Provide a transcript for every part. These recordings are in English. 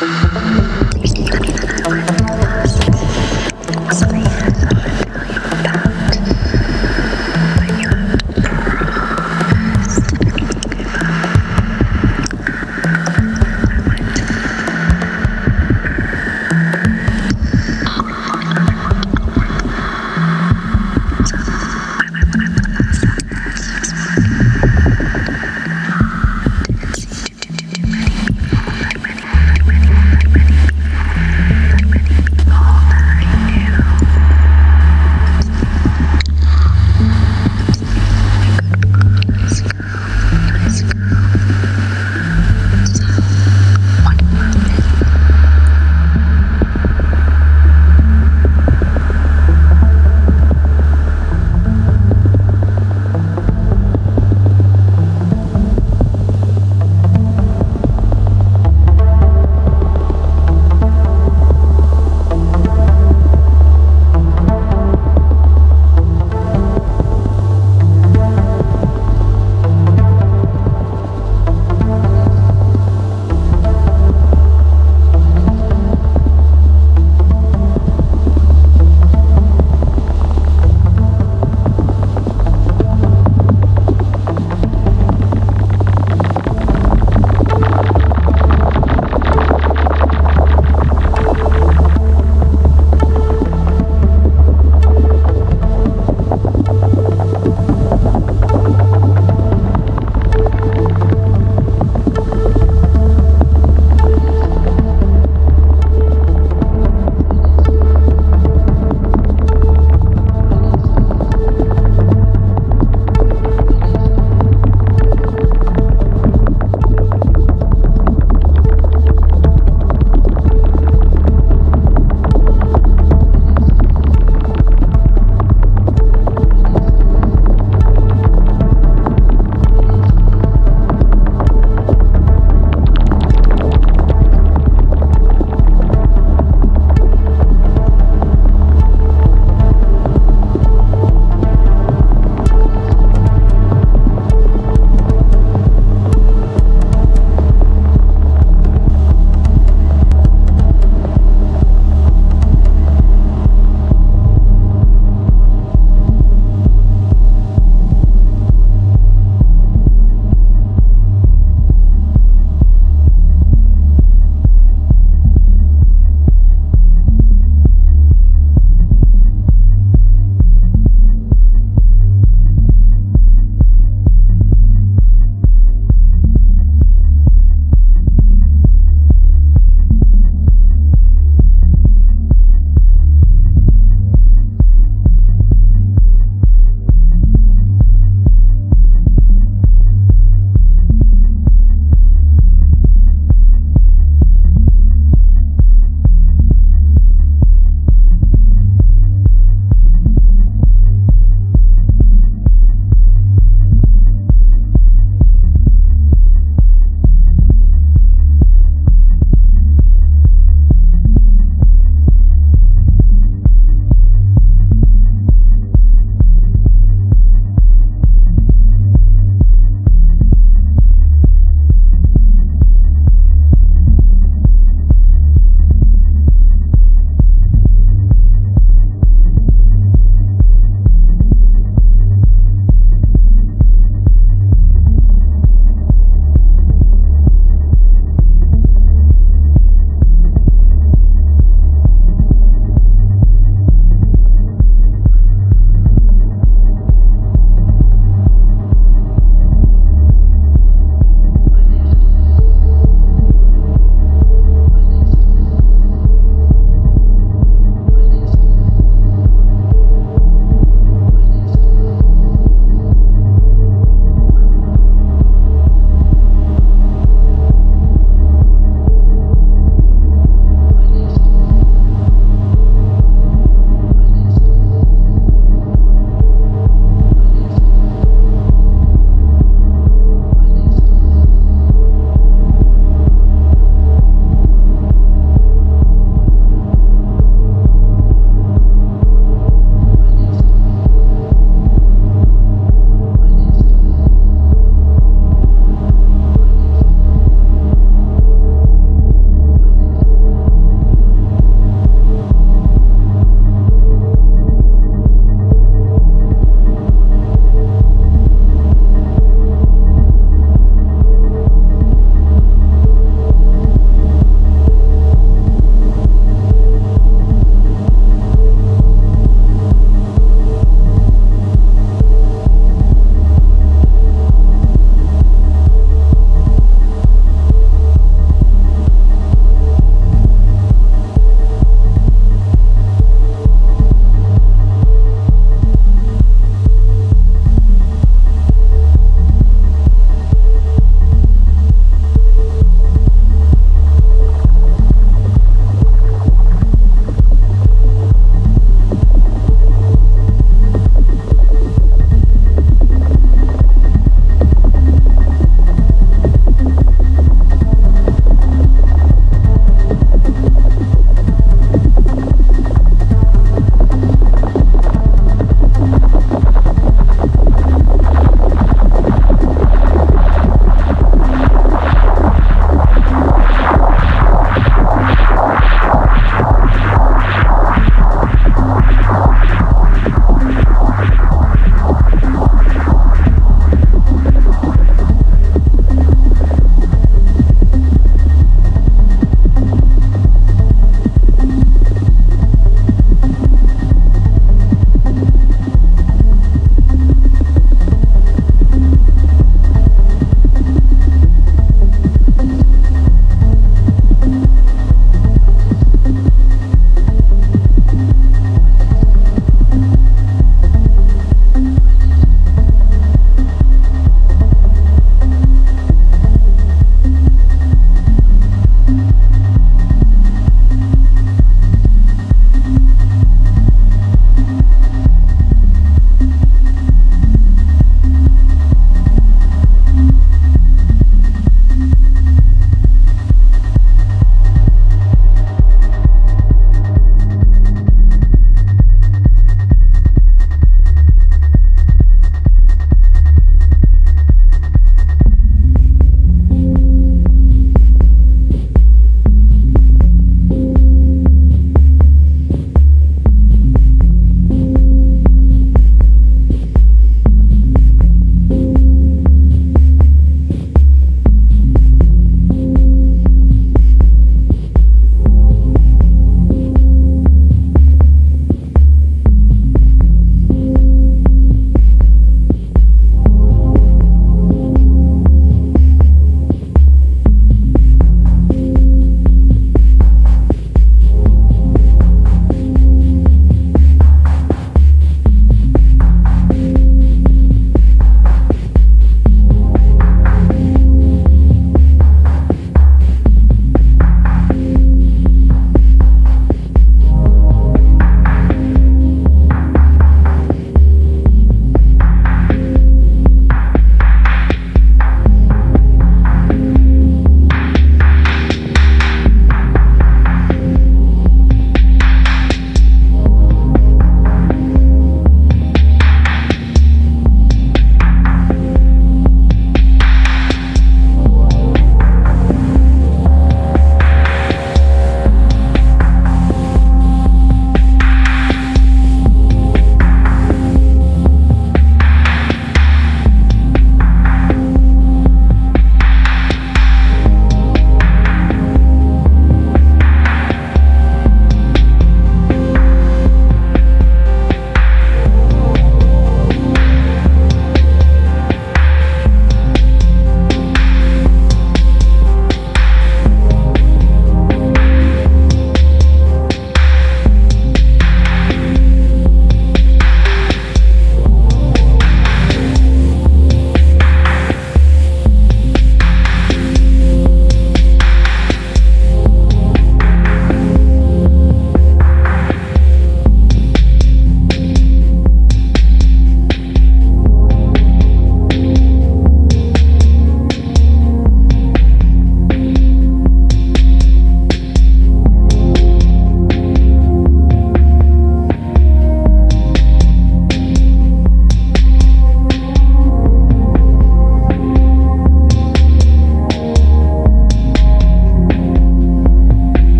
Many.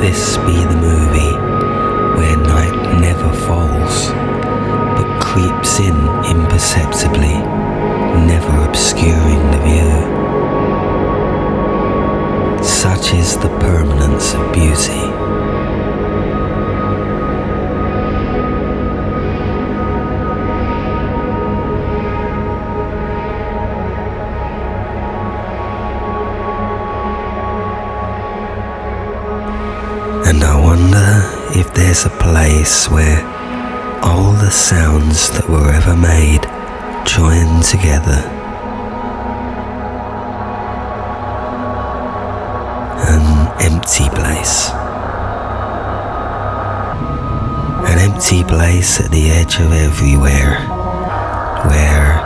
this be the movie where night never falls, but creeps in imperceptibly, never obscuring the view. Such is the permanence of beauty. And I wonder if there's a place where all the sounds that were ever made join together, an empty place. An empty place at the edge of everywhere, where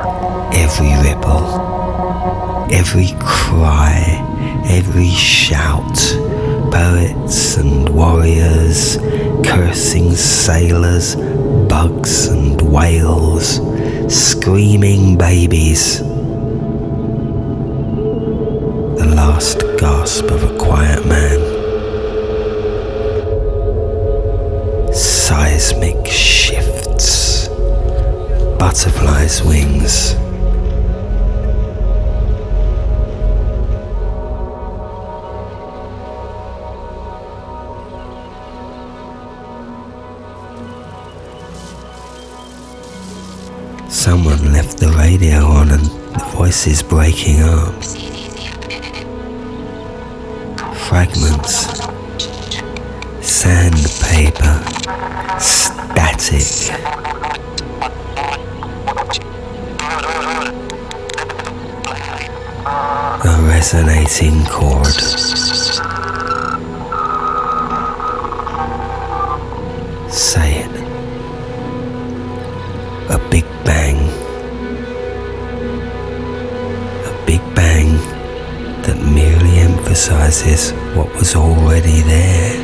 every ripple, every cry, every shout, poets and warriors, cursing sailors, bugs and whales, screaming babies. The last gasp of a quiet man. Seismic shifts, butterflies' wings. Someone left the radio on and the voices breaking arms. Fragments, sandpaper, static. A resonating chord. Say it. A big bang. A big bang that merely emphasizes what was already there.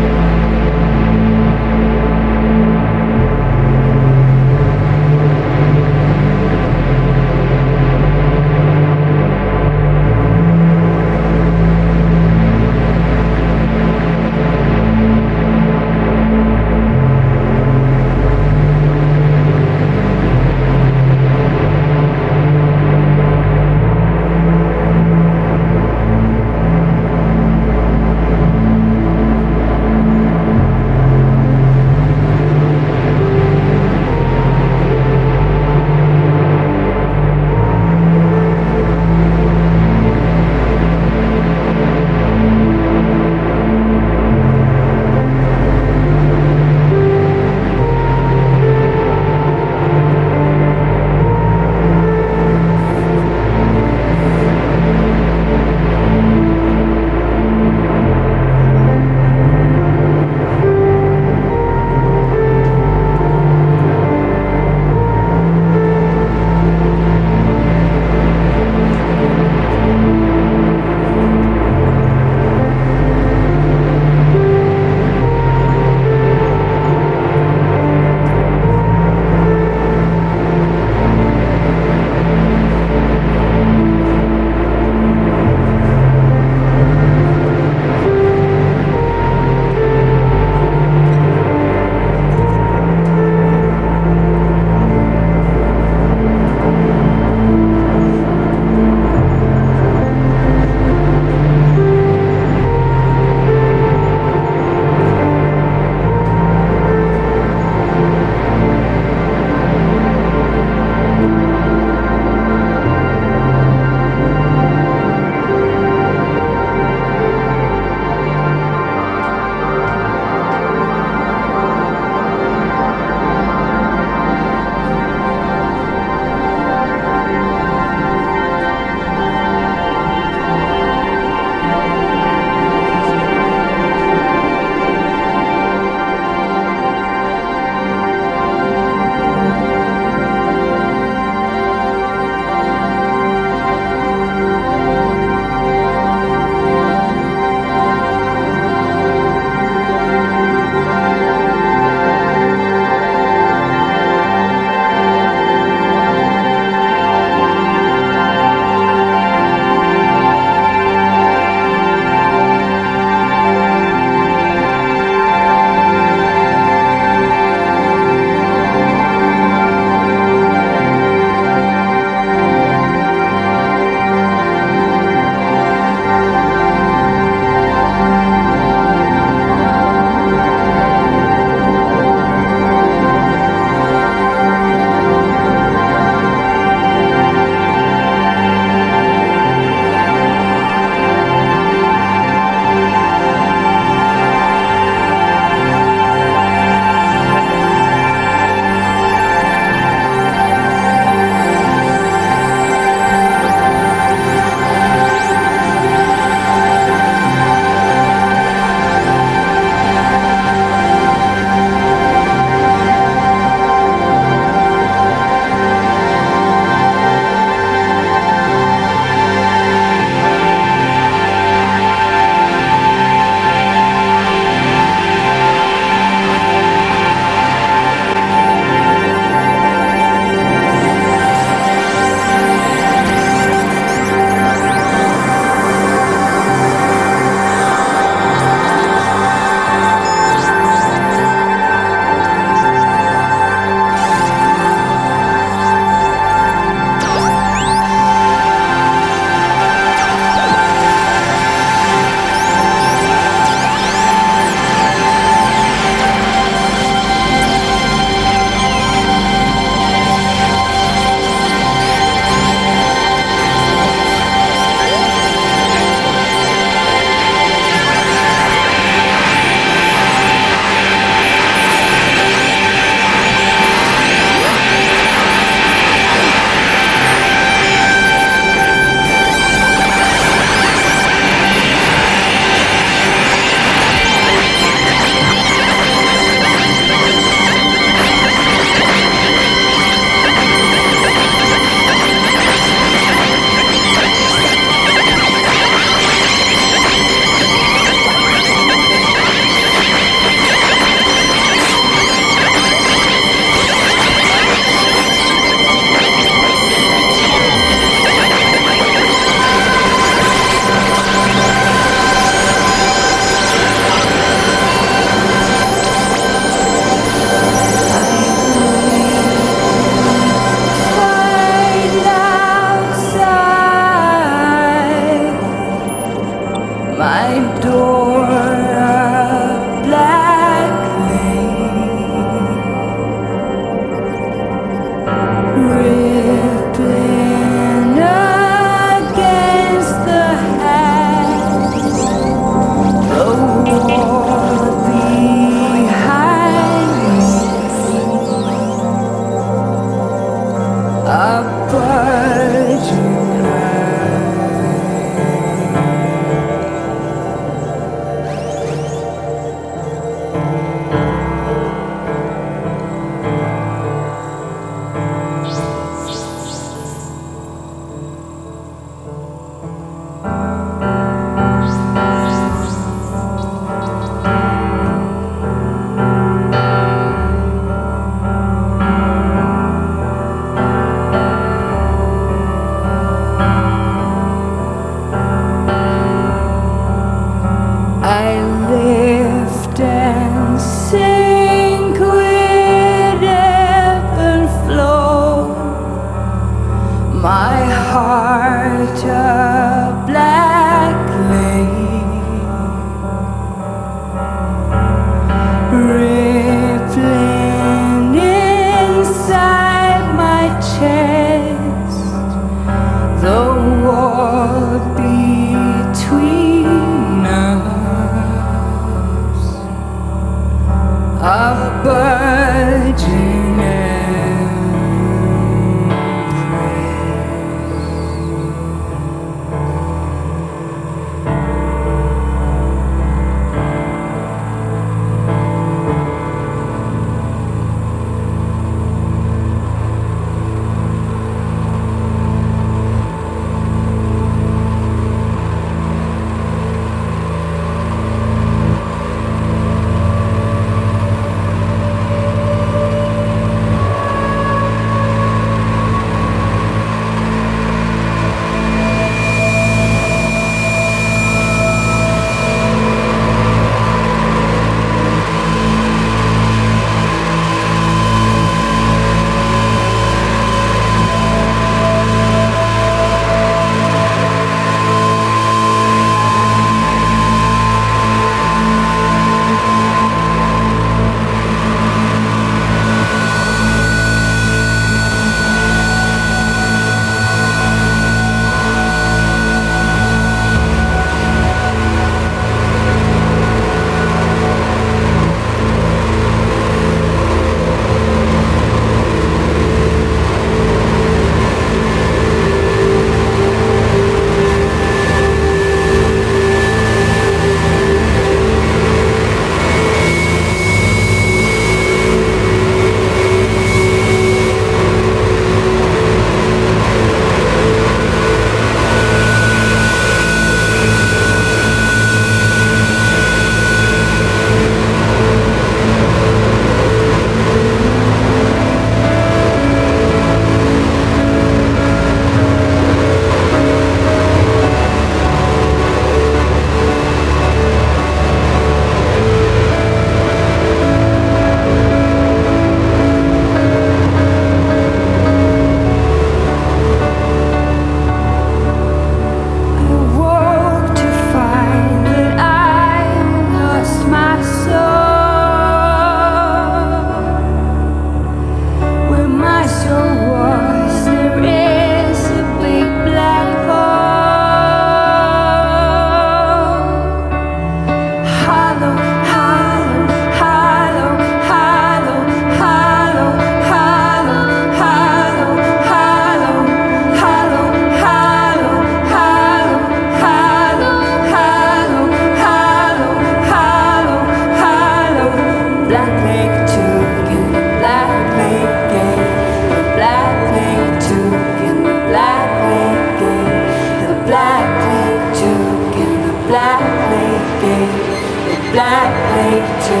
to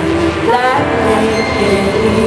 be like me.